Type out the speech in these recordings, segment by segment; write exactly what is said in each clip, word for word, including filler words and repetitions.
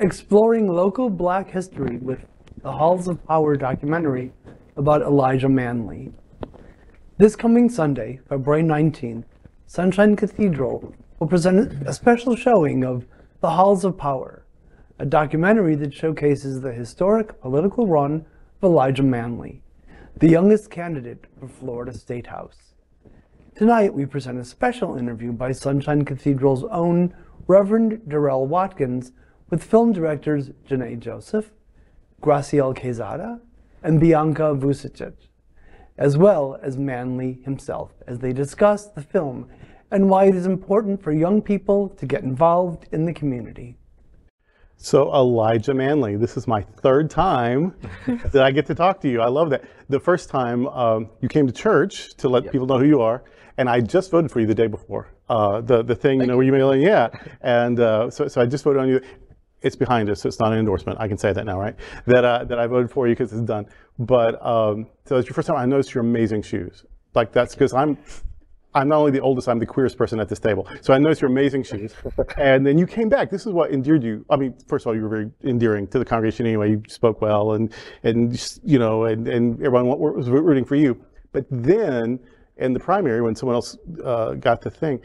exploring local Black history with the Halls of Power documentary about Elijah Manley. This coming Sunday, February nineteenth, Sunshine Cathedral will present a special showing of The Halls of Power, a documentary that showcases the historic political run of Elijah Manley, the youngest candidate for Florida State House. Tonight, we present a special interview by Sunshine Cathedral's own Reverend Durrell Watkins with film directors Janae Joseph, Graciel Quezada, and Bianca Vucetich, as well as Manley himself, as they discuss the film and why it is important for young people to get involved in the community. So Elijah Manley, this is my third time that I get to talk to you. I love that. The first time um, you came to church to let yep. people know who you are, and I just voted for you the day before. Uh, the, the thing, Thank you know, you. where you mailing, yeah. And uh, so, so I just voted on you. It's behind us, so it's not an endorsement. I can say that now, right? That, uh, that I voted for you because it's done. But um, so it's your first time. I noticed your amazing shoes. Like that's because I'm... I'm not only the oldest, I'm the queerest person at this table. So I noticed your amazing shoes. And then you came back. This is what endeared you. I mean, first of all, you were very endearing to the congregation anyway. You spoke well and, and you know, and, and everyone was rooting for you. But then in the primary, when someone else uh, got the thing,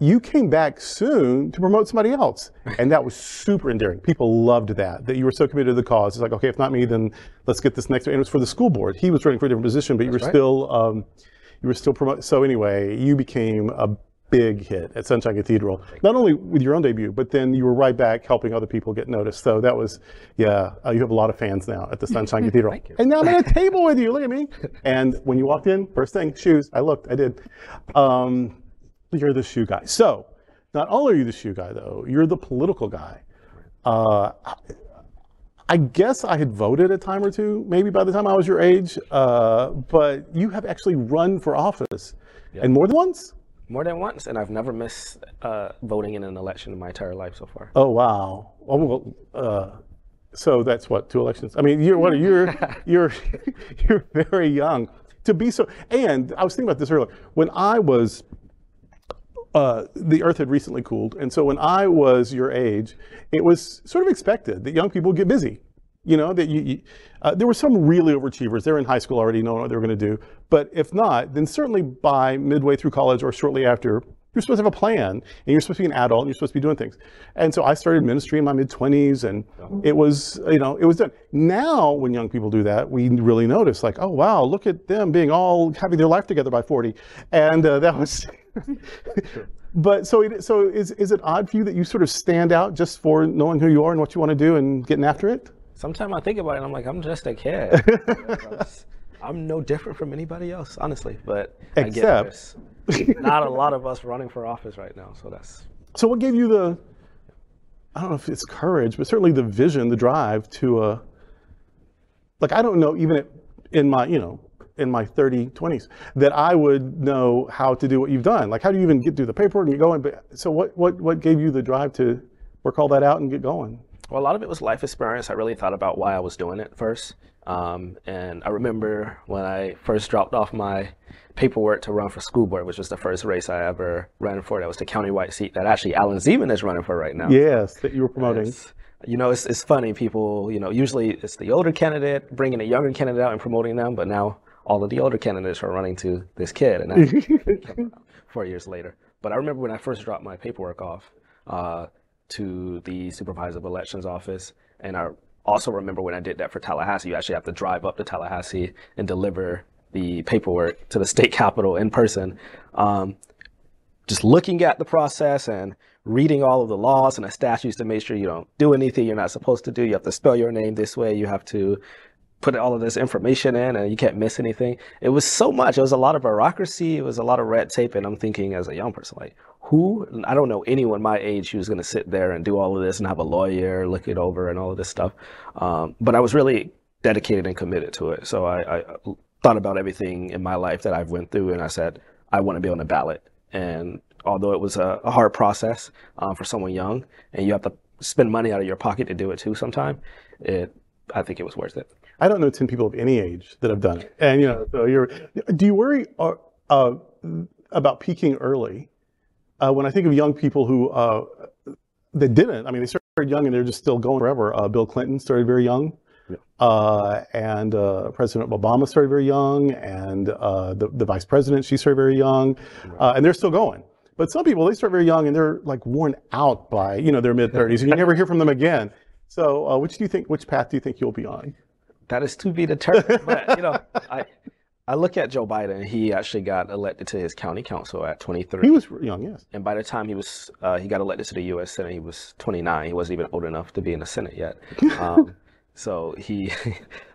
you came back soon to promote somebody else. And that was super endearing. People loved that, that you were so committed to the cause. It's like, okay, if not me, then let's get this next. And it was for the school board. He was running for a different position, but That's you were right. still... Um, You were still promoting. So anyway, you became a big hit at Sunshine Cathedral, not only with your own debut, but then you were right back helping other people get noticed. So that was, yeah, uh, you have a lot of fans now at the Sunshine Cathedral. Thank you. And now I'm at a table with you, look at me. And when you walked in, first thing, shoes, I looked, I did. Um, you're the shoe guy. So not only are you the shoe guy though, you're the political guy. Uh, I guess I had voted a time or two, maybe by the time I was your age, uh, but you have actually run for office, yep. and more than once? More than once, and I've never missed uh, voting in an election in my entire life so far. Oh, wow. Oh, well, uh, so that's what, two elections? I mean, you're, what, you're, you're, you're very young to be so, and I was thinking about this earlier. When I was, Uh, the earth had recently cooled, and so when I was your age, it was sort of expected that young people get busy. You know, that you, you uh, there were some really overachievers. They were in high school already knowing what they were going to do. But if not, then certainly by midway through college or shortly after, you're supposed to have a plan, and you're supposed to be an adult, and you're supposed to be doing things. And so I started ministry in my mid twenties, and it was, you know, it was done. Now, when young people do that, we really notice, like, oh, wow, look at them being all, having their life together by forty. And uh, that was... But so, it, so is, is it odd for you that you sort of stand out just for knowing who you are and what you want to do and getting after it? Sometimes I think about it and I'm like, I'm just a kid. I'm no different from anybody else, honestly. But except I get not a lot of us running for office right now. So that's so what gave you the, I don't know if it's courage, but certainly the vision, the drive to, uh, like, I don't know, even at, in my, you know, in my thirty, twenties, that I would know how to do what you've done. Like, how do you even get through the paperwork and get going? But so what, what, what gave you the drive to work all that out and get going? Well, a lot of it was life experience. I really thought about why I was doing it first. Um, and I remember when I first dropped off my paperwork to run for school board, which was the first race I ever ran for. That was the countywide seat that actually Alan Zeman is running for right now. Yes, that you were promoting. Yes. You know, it's, it's funny, people, you know, usually it's the older candidate bringing a younger candidate out and promoting them, but now all of the older candidates are running to this kid, and I four years later. But I remember when I first dropped my paperwork off uh, to the supervisor of elections office, and I also remember when I did that for Tallahassee, you actually have to drive up to Tallahassee and deliver the paperwork to the state capitol in person. Um, just looking at the process and reading all of the laws and the statutes to make sure you don't do anything you're not supposed to do. You have to spell your name this way, you have to put all of this information in and you can't miss anything. It was so much. It was a lot of bureaucracy. It was a lot of red tape. And I'm thinking as a young person, like, who? I don't know anyone my age who's going to sit there and do all of this and have a lawyer look it over and all of this stuff. Um, but I was really dedicated and committed to it. So I, I thought about everything in my life that I've went through. And I said, I want to be on the ballot. And although it was a, a hard process uh, for someone young, and you have to spend money out of your pocket to do it too sometime, it, I think it was worth it. I don't know ten people of any age that have done it. And, you know, so you're, do you worry uh, uh, about peaking early? Uh, when I think of young people who, uh, that didn't, I mean, they certainly young, and they're just still going forever. Uh, Bill Clinton started very young, yeah. uh, and uh, President Obama started very young, and uh, the, the vice president, she started very young, right. uh, and they're still going. But some people, they start very young, and they're like worn out by, you know, their mid thirties, and you never hear from them again. So uh, which do you think, which path do you think you'll be on? That is to be determined. But, you know, I, I look at Joe Biden, and he actually got elected to his county council at twenty-three. He was young, yes. And by the time he was, uh, he got elected to the U S Senate, he was twenty-nine. He wasn't even old enough to be in the Senate yet. Um, so he,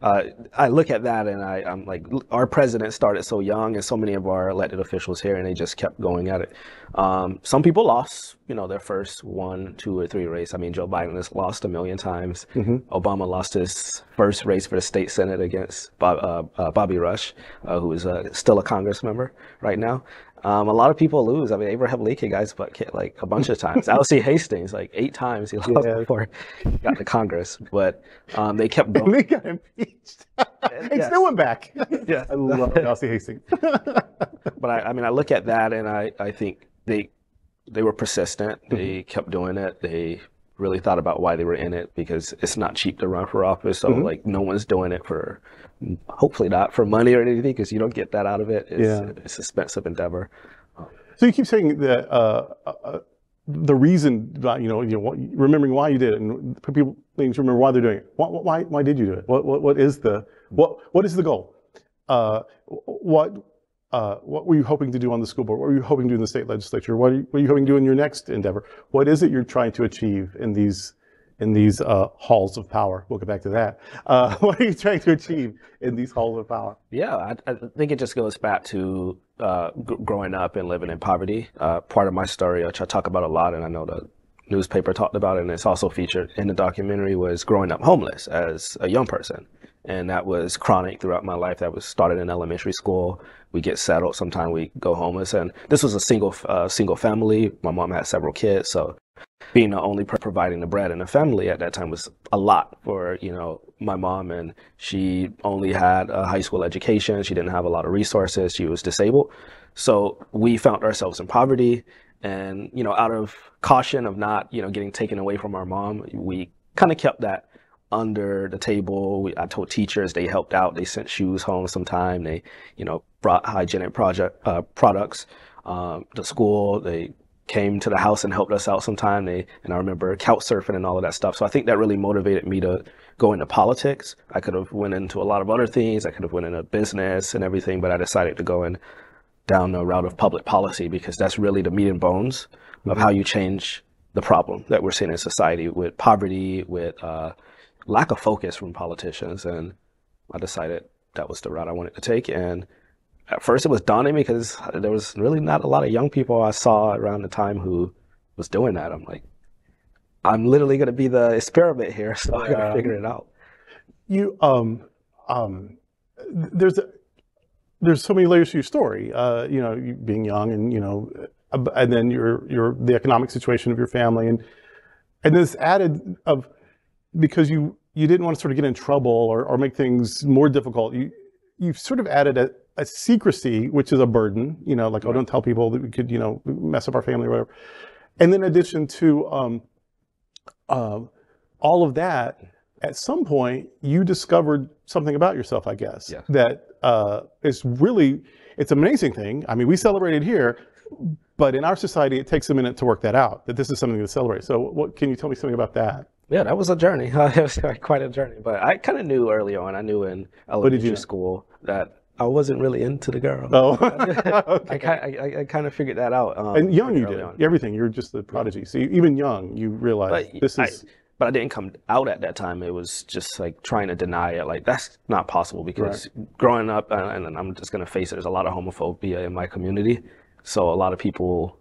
uh, I look at that, and I, I'm like, our president started so young, and so many of our elected officials here, and they just kept going at it. Um, some people lost, you know, their first one, two, or three race. I mean, Joe Biden has lost a million times. Mm-hmm. Obama lost his first race for the state Senate against Bob, uh, uh, Bobby Rush, uh, who is uh, still a Congress member right now. Um, a lot of people lose. I mean, Abraham Lincoln guys, but like a bunch of times. L C Hastings, like eight times he lost yeah. before he got to Congress, but um, they kept going. And they got impeached. It's yes. no one back. Yes. I love L C Hastings. But I, I mean, I look at that, and I, I think they they were persistent. They mm-hmm. kept doing it. They really thought about why they were in it, because it's not cheap to run for office. So mm-hmm. like no one's doing it for, hopefully not for money or anything, because you don't get that out of it. It's, yeah. it's an expensive endeavor. So you keep saying that uh, uh, the reason, you know, you know, remembering why you did it, and people remember why they're doing it. Why, why, why did you do it? What, what, what is the, what, what is the goal? Uh, what, Uh, what were you hoping to do on the school board? What were you hoping to do in the state legislature? What are you, what are you hoping to do in your next endeavor? What is it you're trying to achieve in these in these uh, halls of power? We'll get back to that. Uh, what are you trying to achieve in these halls of power? Yeah, I, I think it just goes back to uh, g growing up and living in poverty. Uh, part of my story, which I talk about a lot, and I know the newspaper talked about it, and it's also featured in the documentary, was growing up homeless as a young person. And that was chronic throughout my life. That was started in elementary school. We get settled. Sometimes we go homeless. And this was a single uh, single family. My mom had several kids. So being the only person providing the bread in the family at that time was a lot for, you know, my mom. And she only had a high school education. She didn't have a lot of resources. She was disabled. So we found ourselves in poverty. And, you know, out of caution of not, you know, getting taken away from our mom, we kind of kept that under the table. We, I told teachers, they helped out. They sent shoes home sometime. They, you know, brought hygienic project uh, products um, to school. They came to the house and helped us out sometime. They, and I remember couch surfing and all of that stuff. So I think that really motivated me to go into politics. I could have went into a lot of other things. I could have went into business and everything, but I decided to go in down the route of public policy, because that's really the meat and bones mm-hmm. of how you change the problem that we're seeing in society with poverty, with uh, lack of focus from politicians. And I decided that was the route I wanted to take. And at first it was daunting, because there was really not a lot of young people I saw around the time who was doing that. I'm like, I'm literally going to be the experiment here, so I got to um, figure it out. You, um, um, there's a, there's so many layers to your story. Uh, you know, you being young, and you know, and then your your the economic situation of your family, and and this added of because you. You didn't want to sort of get in trouble or, or make things more difficult. You, you've sort of added a, a secrecy, which is a burden, you know, like, right. oh, don't tell people that we could, you know, mess up our family or whatever. And then in addition to um, uh, all of that, at some point, you discovered something about yourself, I guess, yeah. that uh, is really, it's an amazing thing. I mean, we celebrate it here, but in our society, it takes a minute to work that out, that this is something to celebrate. So what, can you tell me something about that? Yeah, that was a journey. It was quite a journey. But I kind of knew early on. I knew in elementary school that I wasn't really into the girl. Oh, okay. I, I, I kind of figured that out. Um, and young you did. On. Everything. You were just the prodigy. So you, even young, you realized but this is... I, but I didn't come out at that time. It was just like trying to deny it. Like, that's not possible, because right. growing up, and, and I'm just going to face it, there's a lot of homophobia in my community. So a lot of people,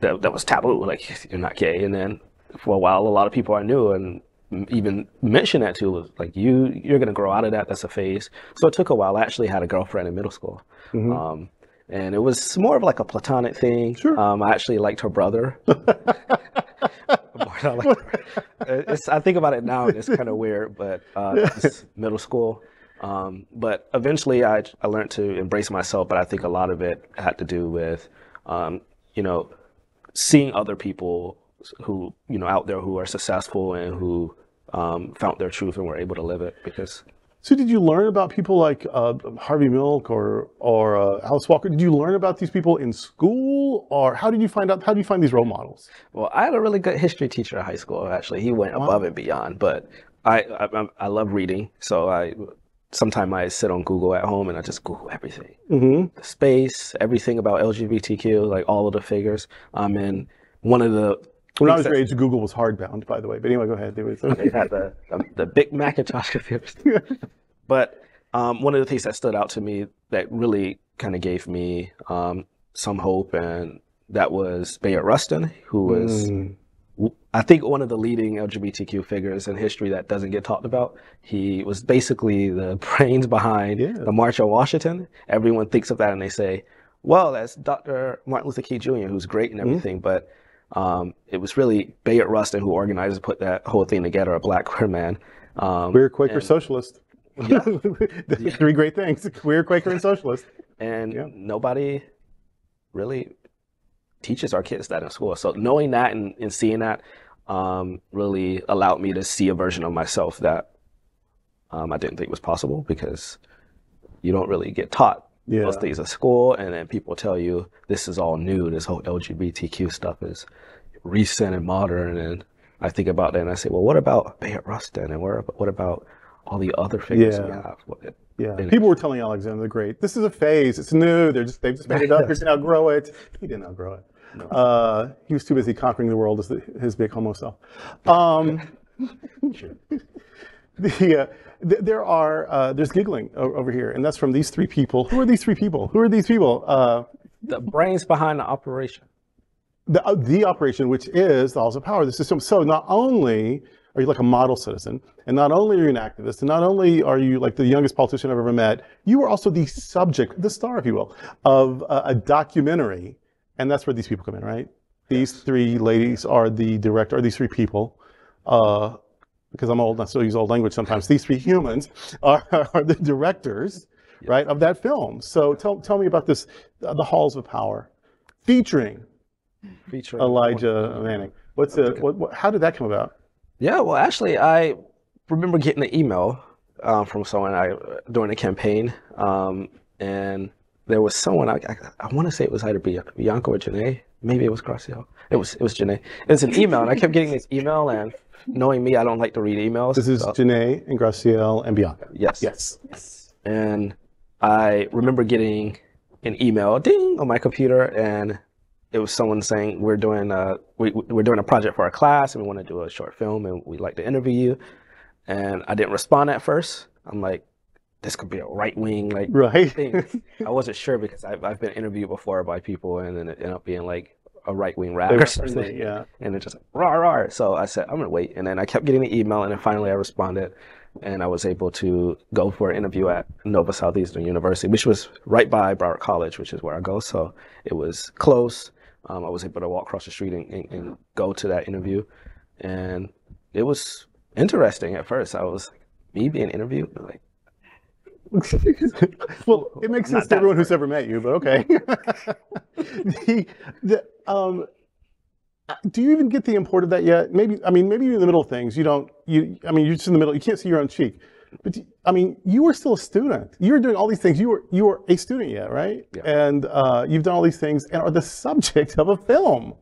that, that was taboo. Like, you're not gay. And then... for a while, a lot of people I knew and even mentioned that to was like, you, you're going to grow out of that. That's a phase. So it took a while. I actually had a girlfriend in middle school. Mm-hmm. um, and it was more of like a platonic thing. Sure. Um, I actually liked her brother. I, liked her. It's, I think about it now and it's kind of weird, but uh, it's middle school. Um, but eventually I, I learned to embrace myself, but I think a lot of it had to do with, um, you know, seeing other people who, you know, out there who are successful and who um, found their truth and were able to live it. Because so did you learn about people like uh, Harvey Milk or or uh, Alice Walker? Did you learn about these people in school, or how did you find out? How do you find these role models? Well, I had a really good history teacher in high school. Actually, he went wow. above and beyond. But I, I I love reading, so I sometimes I sit on Google at home and I just Google everything, mm-hmm. the space, everything about L G B T Q, like all of the figures. Um, and one of the When I was your age, Google was hardbound, by the way. But anyway, go ahead. They had the, the, the Big Macintosh computers. But um, one of the things that stood out to me that really kind of gave me um, some hope, and that was Bayard Rustin, who was, mm. I think, one of the leading L G B T Q figures in history that doesn't get talked about. He was basically the brains behind yeah. the March on Washington. Everyone thinks of that and they say, well, that's Doctor Martin Luther King Junior, who's great and everything, mm. but Um, it was really Bayard Rustin who organized and put that whole thing together, a black queer man. Um, queer, Quaker, and, socialist. Yeah. yeah. Three great things, queer, Quaker, and socialist. And yeah. nobody really teaches our kids that in school. So knowing that and, and seeing that um, really allowed me to see a version of myself that um, I didn't think was possible, because you don't really get taught. Yeah. Most things at school, and then people tell you this is all new, this whole L G B T Q stuff is recent and modern. And I think about that and I say, well, what about Bayard Rustin, and where, what about all the other figures yeah. we have? What, yeah, people it, were telling Alexander the Great, this is a phase, it's new, they're just, they've just made it up, they can outgrow it. He didn't outgrow it. No. Uh, he was too busy conquering the world as the, his big homo self. Um, sure. The, uh, th there are, uh, there's giggling over here, and that's from these three people. Who are these three people? Who are these people? Uh, the brains behind the operation. The, uh, the operation, which is the Halls of Power, the system. So not only are you like a model citizen, and not only are you an activist, and not only are you like the youngest politician I've ever met, you are also the subject, the star, if you will, of a, a documentary. And that's where these people come in, right? These three ladies are the director, are these three people. Uh, because I'm old and I still use old language sometimes, these three humans are, are the directors, yes. right, of that film. So tell, tell me about this, uh, The Halls of Power, featuring, featuring Elijah Manley. What's the, what, what, how did that come about? Yeah, well, actually, I remember getting an email uh, from someone I, during the campaign, um, and there was someone, I, I, I want to say it was either Bianca or Janae, maybe it was Graciel. It was, it was Janae. It was an email, and I kept getting this email, and knowing me, I don't like to read emails. This is so. Janae and Graciel and Bianca. Yes. Yes. Yes. And I remember getting an email, ding, on my computer, and it was someone saying, we're doing a, we, we're doing a project for our class, and we want to do a short film, and we'd like to interview you. And I didn't respond at first. I'm like, this could be a right-wing like right. thing. I wasn't sure, because I've, I've been interviewed before by people, and then it ended up being like, a right-wing rap or something, yeah. and it's just like, rah, rah. So I said, I'm gonna wait, and then I kept getting the email, and then finally I responded, and I was able to go for an interview at Nova Southeastern University, which was right by Broward College, which is where I go, so it was close. Um, I was able to walk across the street and, and, and go to that interview, and it was interesting at first. I was like, me being interviewed, like, well, it makes sense to everyone who's ever met you, but okay. the, the, um, do you even get the import of that yet? Maybe, I mean, maybe you're in the middle of things. You don't, you, I mean, you're just in the middle. You can't see your own cheek. But, do, I mean, you were still a student. You were doing all these things. You were, you were a student yet, right? Yeah. And uh, you've done all these things and are the subject of a film.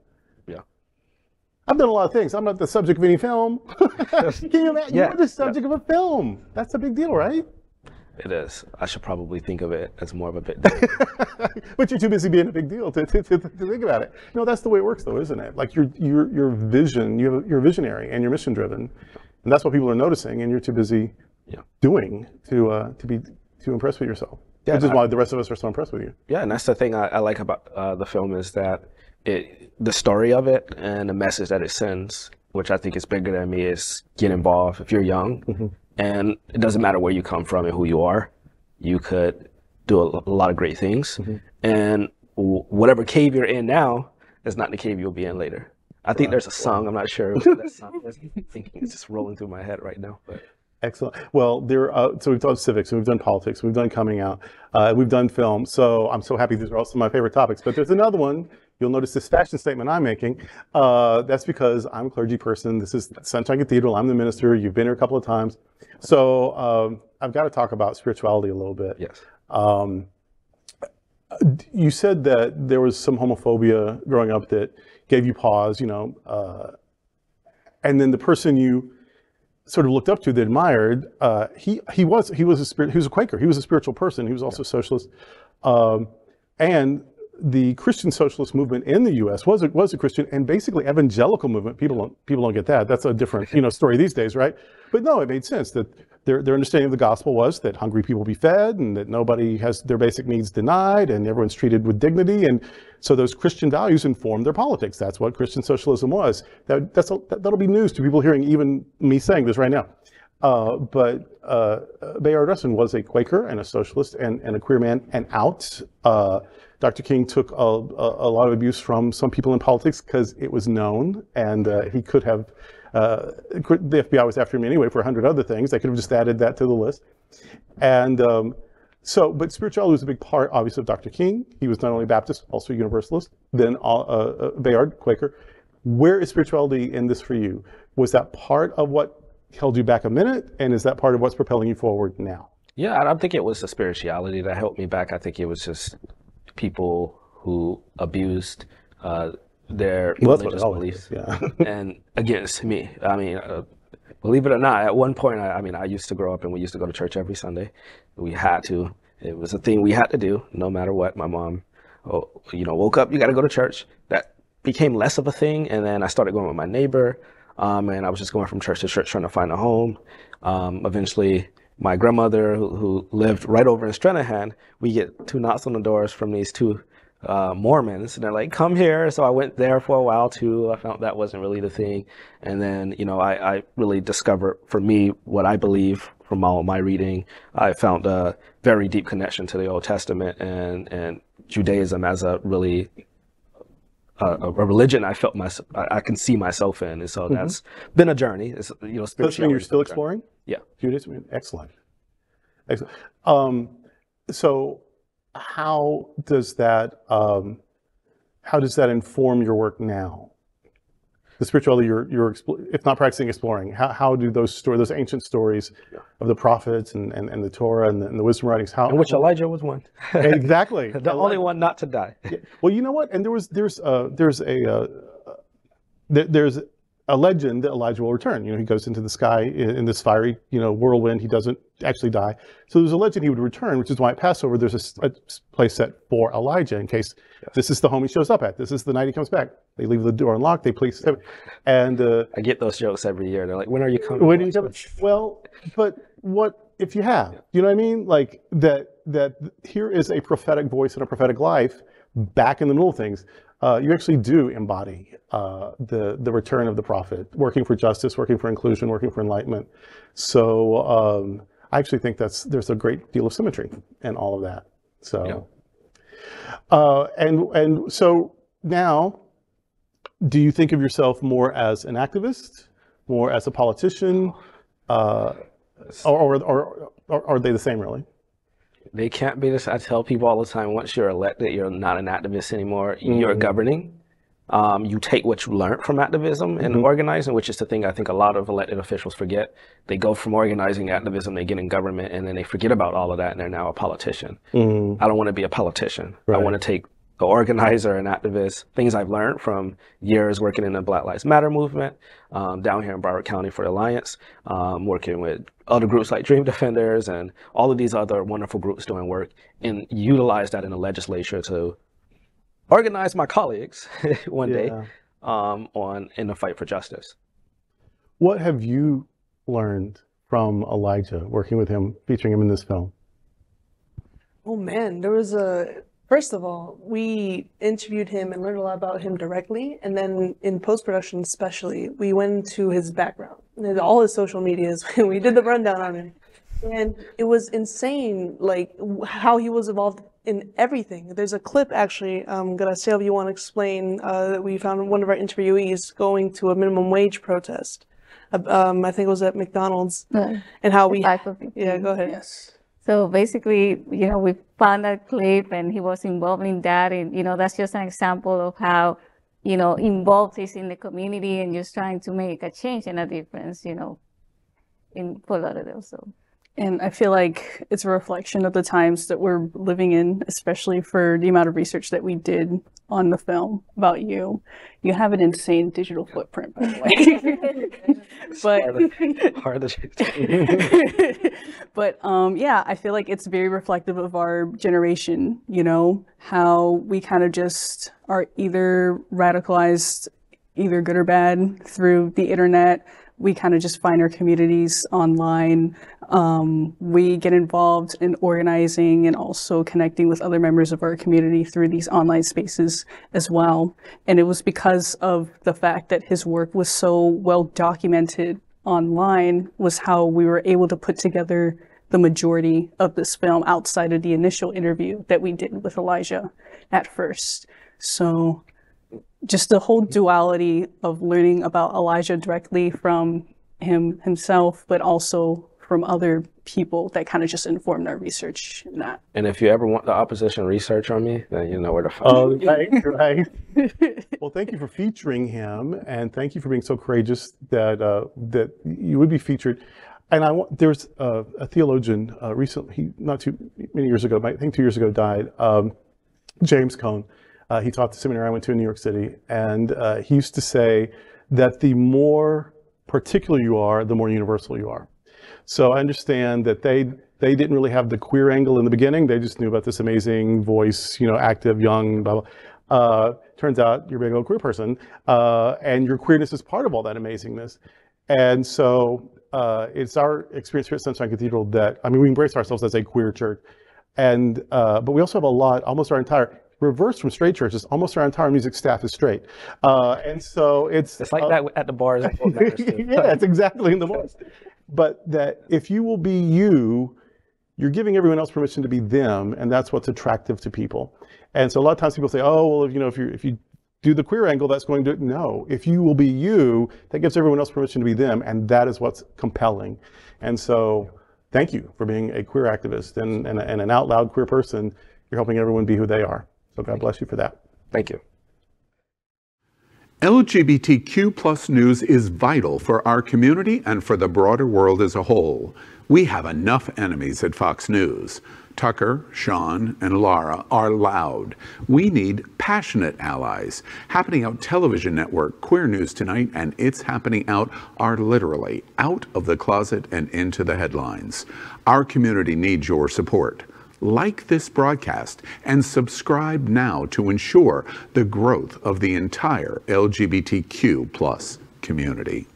I've done a lot of things. I'm not the subject of any film. Can you imagine? Yeah. You're the subject yeah. of a film. That's a big deal, right? It is. I should probably think of it as more of a big deal. But you're too busy being a big deal to, to, to, to think about it. No, that's the way it works, though, isn't it? Like your your your vision, you're you're visionary and you're mission driven, and that's what people are noticing. And you're too busy yeah. doing to uh, to be too impressed with yourself. Yeah, which is I, why the rest of us are so impressed with you. Yeah, and that's the thing I, I like about uh, the film is that it the story of it and the message that it sends, which I think is bigger than me, is get involved if you're young. Mm-hmm. And it doesn't matter where you come from and who you are, you could do a, a lot of great things. Mm-hmm. And w whatever cave you're in now is not the cave you'll be in later. I think uh, there's a song, I'm not sure what that song is. I'm thinking it's just rolling through my head right now. But. Excellent. Well, there. Uh, so we've done civics, we've done politics, we've done coming out, uh, we've done film. So I'm so happy these are also my favorite topics. But there's another one You'll notice this fashion statement I'm making. Uh, that's because I'm a clergy person. This is Sunshine Cathedral. I'm the minister. You've been here a couple of times. So um, I've got to talk about spirituality a little bit. Yes. Um, you said that there was some homophobia growing up that gave you pause, you know, uh, and then the person you sort of looked up to, that admired, uh, he he was he was a spirit. He was a Quaker. He was a spiritual person. He was also a socialist, um, and the Christian socialist movement in the U S was a, was a Christian and basically evangelical movement. People don't people don't get that. That's a different you know story these days, right? But no, it made sense that their their understanding of the gospel was that hungry people be fed and that nobody has their basic needs denied and everyone's treated with dignity. And so those Christian values informed their politics. That's what Christian socialism was. That that's a, that, that'll be news to people hearing even me saying this right now. Uh, but uh, Bayard Rustin was a Quaker and a socialist and, and a queer man and out. Uh, Doctor King took a, a, a lot of abuse from some people in politics because it was known, and uh, he could have, uh, the F B I was after him anyway for a hundred other things. They could have just added that to the list. And um, so, but spirituality was a big part, obviously, of Doctor King. He was not only Baptist, also Universalist, then uh, uh, Bayard, Quaker. Where is spirituality in this for you? Was that part of what held you back a minute, and is that part of what's propelling you forward now? Yeah, I don't think it was the spirituality that held me back. I think it was just people who abused uh, their well, religious beliefs. Yeah. And against me. I mean, uh, believe it or not, at one point, I, I mean, I used to grow up and we used to go to church every Sunday. We had to. It was a thing we had to do, no matter what. My mom, oh, you know, woke up, you got to go to church. That became less of a thing, and then I started going with my neighbor. Um, and I was just going from church to church trying to find a home. Um, eventually, my grandmother, who, who lived right over in Stranahan, we get two knocks on the doors from these two uh, Mormons. And they're like, come here. So I went there for a while, too. I found that wasn't really the thing. And then, you know, I, I really discovered, for me, what I believe from all my reading. I found a very deep connection to the Old Testament and, and Judaism as a really... Uh, a religion I felt my I, I can see myself in, and so mm-hmm. that's been a journey. It's, you know, spirituality. You're still exploring. Yeah, Judaism. Excellent. Excellent. Um, so, how does that um, how does that inform your work now? The spirituality you're you're if not practicing, exploring. How how do those story those ancient stories yeah. of the prophets and, and, and the Torah and the, and the wisdom writings? How in which Elijah was one. Exactly, the only one not to die. Yeah. Well, you know what? And there was there's uh, there's a uh, there, there's a legend that Elijah will return. You know, he goes into the sky in, in this fiery you know whirlwind. He doesn't actually die. So there's a legend he would return, which is why at Passover there's a, a place set for Elijah in case yes. this is the home he shows up at. This is the night he comes back. They leave the door unlocked. They please, and uh, I get those jokes every year. They're like, "When are you coming?" When are you coming? Well, but what if you have? Yeah. You know what I mean? Like that. That here is a prophetic voice and a prophetic life back in the middle of things. Uh, you actually do embody uh, the the return of the prophet, working for justice, working for inclusion, working for enlightenment. So um, I actually think that's there's a great deal of symmetry in all of that. So, yeah. uh, and and so now. Do you think of yourself more as an activist, more as a politician, uh, or, or, or, or are they the same, really? They can't be this. I tell people all the time, once you're elected, you're not an activist anymore. Mm-hmm. You're governing. Um, you take what you learned from activism and mm-hmm. organizing, which is the thing I think a lot of elected officials forget. They go from organizing to activism, they get in government, and then they forget about all of that, and they're now a politician. Mm-hmm. I don't want to be a politician. Right. I want to take... the organizer and activist, things I've learned from years working in the Black Lives Matter movement, um, down here in Broward County for the Alliance, um, working with other groups like Dream Defenders and all of these other wonderful groups doing work, and utilize that in the legislature to organize my colleagues one yeah. day um, on in the fight for justice. What have you learned from Elijah, working with him, featuring him in this film? Oh man, there was a... First of all, we interviewed him and learned a lot about him directly. And then in post-production especially, we went into his background and all his social medias. We did the rundown on him. And it was insane, like, how he was involved in everything. There's a clip, actually, um, Graciel, if you want to explain, uh, that we found one of our interviewees going to a minimum wage protest. Um, I think it was at McDonald's. Uh, and how we... Yeah, go ahead. Yes. So basically, you know, we found that clip and he was involved in that. And, you know, that's just an example of how, you know, involved he's in the community and just trying to make a change and a difference, you know, in Fort Lauderdale. So. And I feel like it's a reflection of the times that we're living in, especially for the amount of research that we did on the film about you. You have an insane digital footprint, by the way. but hard to But um, yeah, I feel like it's very reflective of our generation, you know, how we kind of just are either radicalized, either good or bad, through the internet. We kind of just find our communities online. Um, we get involved in organizing and also connecting with other members of our community through these online spaces as well. And it was because of the fact that his work was so well documented online was how we were able to put together the majority of this film outside of the initial interview that we did with Elijah at first. So just the whole duality of learning about Elijah directly from him himself, but also from other people that kind of just informed our research in that. And if you ever want the opposition research on me, then you know where to find oh, me. Right, right. Well, thank you for featuring him, and thank you for being so courageous that uh, that you would be featured. And I want, there's a, a theologian uh, recently, he, not too many years ago, I think two years ago, died, um, James Cone. Uh, he taught the seminary I went to in New York City, and uh, he used to say that the more particular you are, the more universal you are. So I understand that they they didn't really have the queer angle in the beginning. They just knew about this amazing voice, you know, active, young, blah, blah. Uh, turns out you're a big old queer person, uh, and your queerness is part of all that amazingness. And so uh, it's our experience here at Sunshine Cathedral that, I mean, we embrace ourselves as a queer church, and uh, but we also have a lot, almost our entire, reversed from straight churches, almost our entire music staff is straight. Uh, and so it's- It's like uh, that at the bars. Yeah, that's exactly in the bars. But that if you will be you, you're giving everyone else permission to be them, and that's what's attractive to people. And so a lot of times people say, oh, well, if, you know, if, you, if you do the queer angle, that's going to, no. If you will be you, that gives everyone else permission to be them, and that is what's compelling. And so thank you for being a queer activist and, and, and an out loud queer person. You're helping everyone be who they are. So God bless you for that. Thank you. L G B T Q plus news is vital for our community and for the broader world as a whole. We have enough enemies at Fox News. Tucker, Sean, and Lara are loud. We need passionate allies. Happening Out Television Network, Queer News Tonight, and It's Happening Out are literally out of the closet and into the headlines. Our community needs your support. Like this broadcast and subscribe now to ensure the growth of the entire L G B T Q plus community.